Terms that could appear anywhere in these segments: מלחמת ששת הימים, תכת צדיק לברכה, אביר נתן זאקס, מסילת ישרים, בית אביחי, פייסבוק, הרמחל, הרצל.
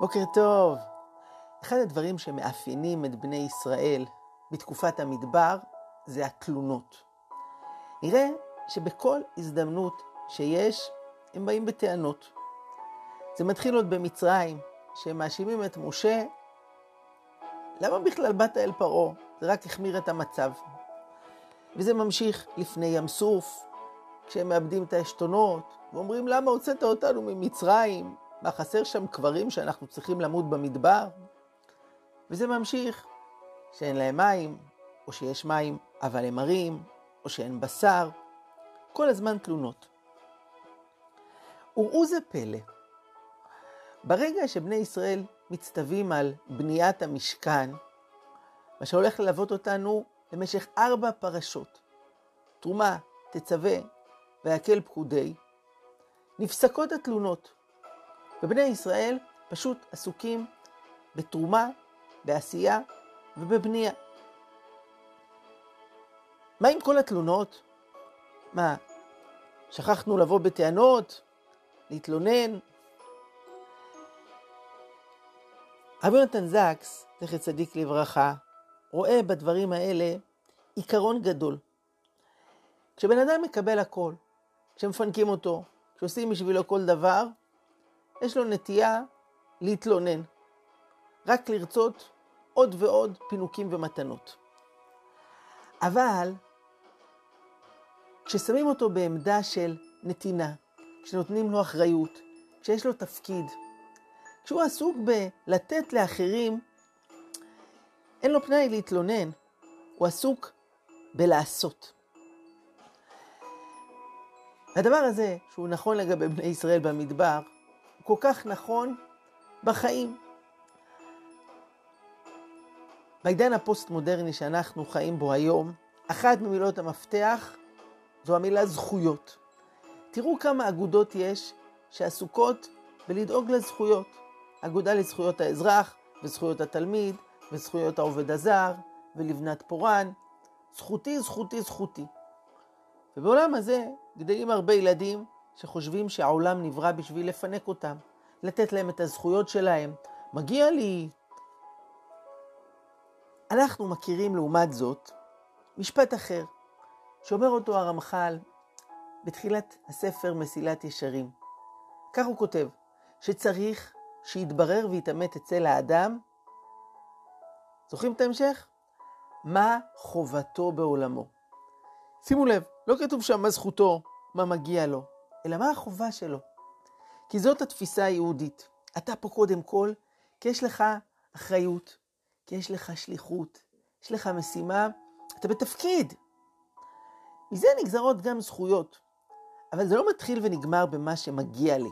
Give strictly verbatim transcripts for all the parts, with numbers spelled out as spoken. בוקר טוב. אחד הדברים שמאפיינים את בני ישראל בתקופת המדבר זה התלונות. נראה שבכל הזדמנות שיש הם באים בטענות. זה מתחיל עוד במצרים שהם מאשימים את משה. למה בכלל באת אל פרעה? זה רק החמיר את המצב. וזה ממשיך לפני ים סוף כשהם מאבדים את העשתונות ואומרים למה הוצאת אותנו ממצרים? מה חסר שם קברים שאנחנו צריכים למות במדבר? וזה ממשיך שאין להם מים, או שיש מים אבל הם מרים, או שאין בשר. כל הזמן תלונות. וראו זה פלא. ברגע שבני ישראל מצטווים על בניית המשכן, מה שהולך ללוות אותנו למשך ארבע פרשות, תרומה, תצווה והקל פקודי, נפסקות התלונות. ובני ישראל פשוט עסוקים בתרומה, בעשייה ובבנייה. מה עם כל התלונות? מה, שכחנו לבוא בטענות, להתלונן? אביר נתן זאקס, תכת צדיק לברכה, רואה בדברים האלה עיקרון גדול. כשבן אדם מקבל הכל, כשמפנקים אותו, כשעושים בשבילו כל דבר, יש לו נטייה להתלונן, רק לרצות עוד ועוד פינוקים ומתנות. אבל כששמים אותו בעמדה של נתינה, כשנותנים לו אחריות, כשיש לו תפקיד, כשהוא עסוק בלתת לאחרים, אין לו פנאי להתלונן, הוא עסוק בלעשות. הדבר הזה, שהוא נכון לגבי בני ישראל במדבר, כל כך נכון בחיים. בעידן הפוסט-מודרני שאנחנו חיים בו היום, אחת ממילות המפתח זו המילה זכויות. תראו כמה אגודות יש שעסוקות בלדאוג לזכויות. אגודה לזכויות האזרח, וזכויות התלמיד, וזכויות העובד הזר, ולבנת פורן. זכותי, זכותי, זכותי. ובעולם הזה גדלים הרבה ילדים, שחושבים שהעולם נברא בשביל לפנק אותם, לתת להם את הזכויות שלהם. מגיע לי. אנחנו מכירים לעומת זאת משפט אחר, שאומר אותו הרמחל בתחילת הספר מסילת ישרים. כך הוא כותב, שצריך שיתברר ויתאמת אצל האדם. זוכרים את ההמשך? מה חובתו בעולמו. שימו לב, לא כתוב שם מה זכותו, מה מגיע לו. אלא מה החובה שלו? כי זאת התפיסה היהודית. אתה פה קודם כל, כי יש לך אחריות, כי יש לך שליחות, יש לך משימה, אתה בתפקיד. מזה נגזרות גם זכויות, אבל זה לא מתחיל ונגמר במה שמגיע לי.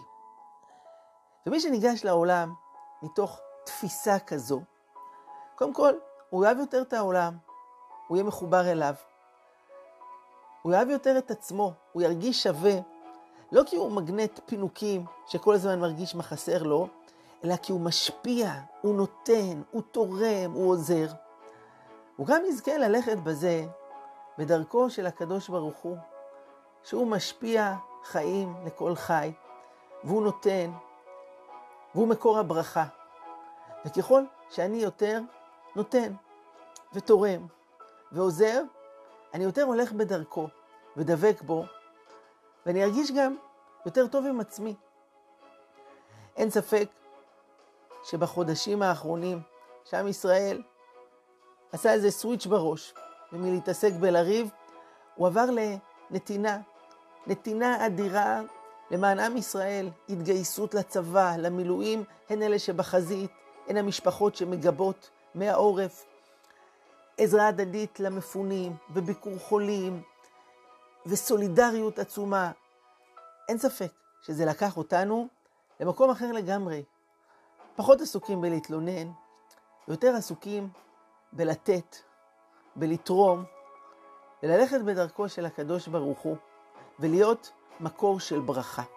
ומי שניגש לעולם מתוך תפיסה כזו, קודם כל, הוא יאהב יותר את העולם, הוא יהיה מחובר אליו, הוא יאהב יותר את עצמו, הוא ירגיש שווה, לא כי הוא מגנט פינוקים שכל הזמן מרגיש מה חסר לו, אלא כי הוא משפיע, הוא נותן, הוא תורם, הוא עוזר. הוא גם נזכה ללכת בזה, בדרכו של הקדוש ברוך הוא, שהוא משפיע חיים לכל חי, והוא נותן, והוא מקור הברכה. וככל שאני יותר נותן, ותורם, ועוזר, אני יותר הולך בדרכו, ודבק בו, ואני ארגיש גם יותר טוב עם עצמי. אין ספק שבחודשים האחרונים שעם ישראל עשה איזה סוויץ' בראש, ומלהתעסק בלריב, הוא עבר לנתינה, נתינה אדירה למען עם ישראל, התגייסות לצבא, למילואים, הן אלה שבחזית, הן המשפחות שמגבות מהעורף, עזרה הדדית למפונים, וביקור חולים, וסולידריות עצומה. אין ספק שזה לקח אותנו למקום אחר לגמרי. פחות עסוקים בלהתלונן, יותר עסוקים בלתת, בלתרום, וללכת בדרכו של הקדוש ברוך הוא, ולהיות מקור של ברכה.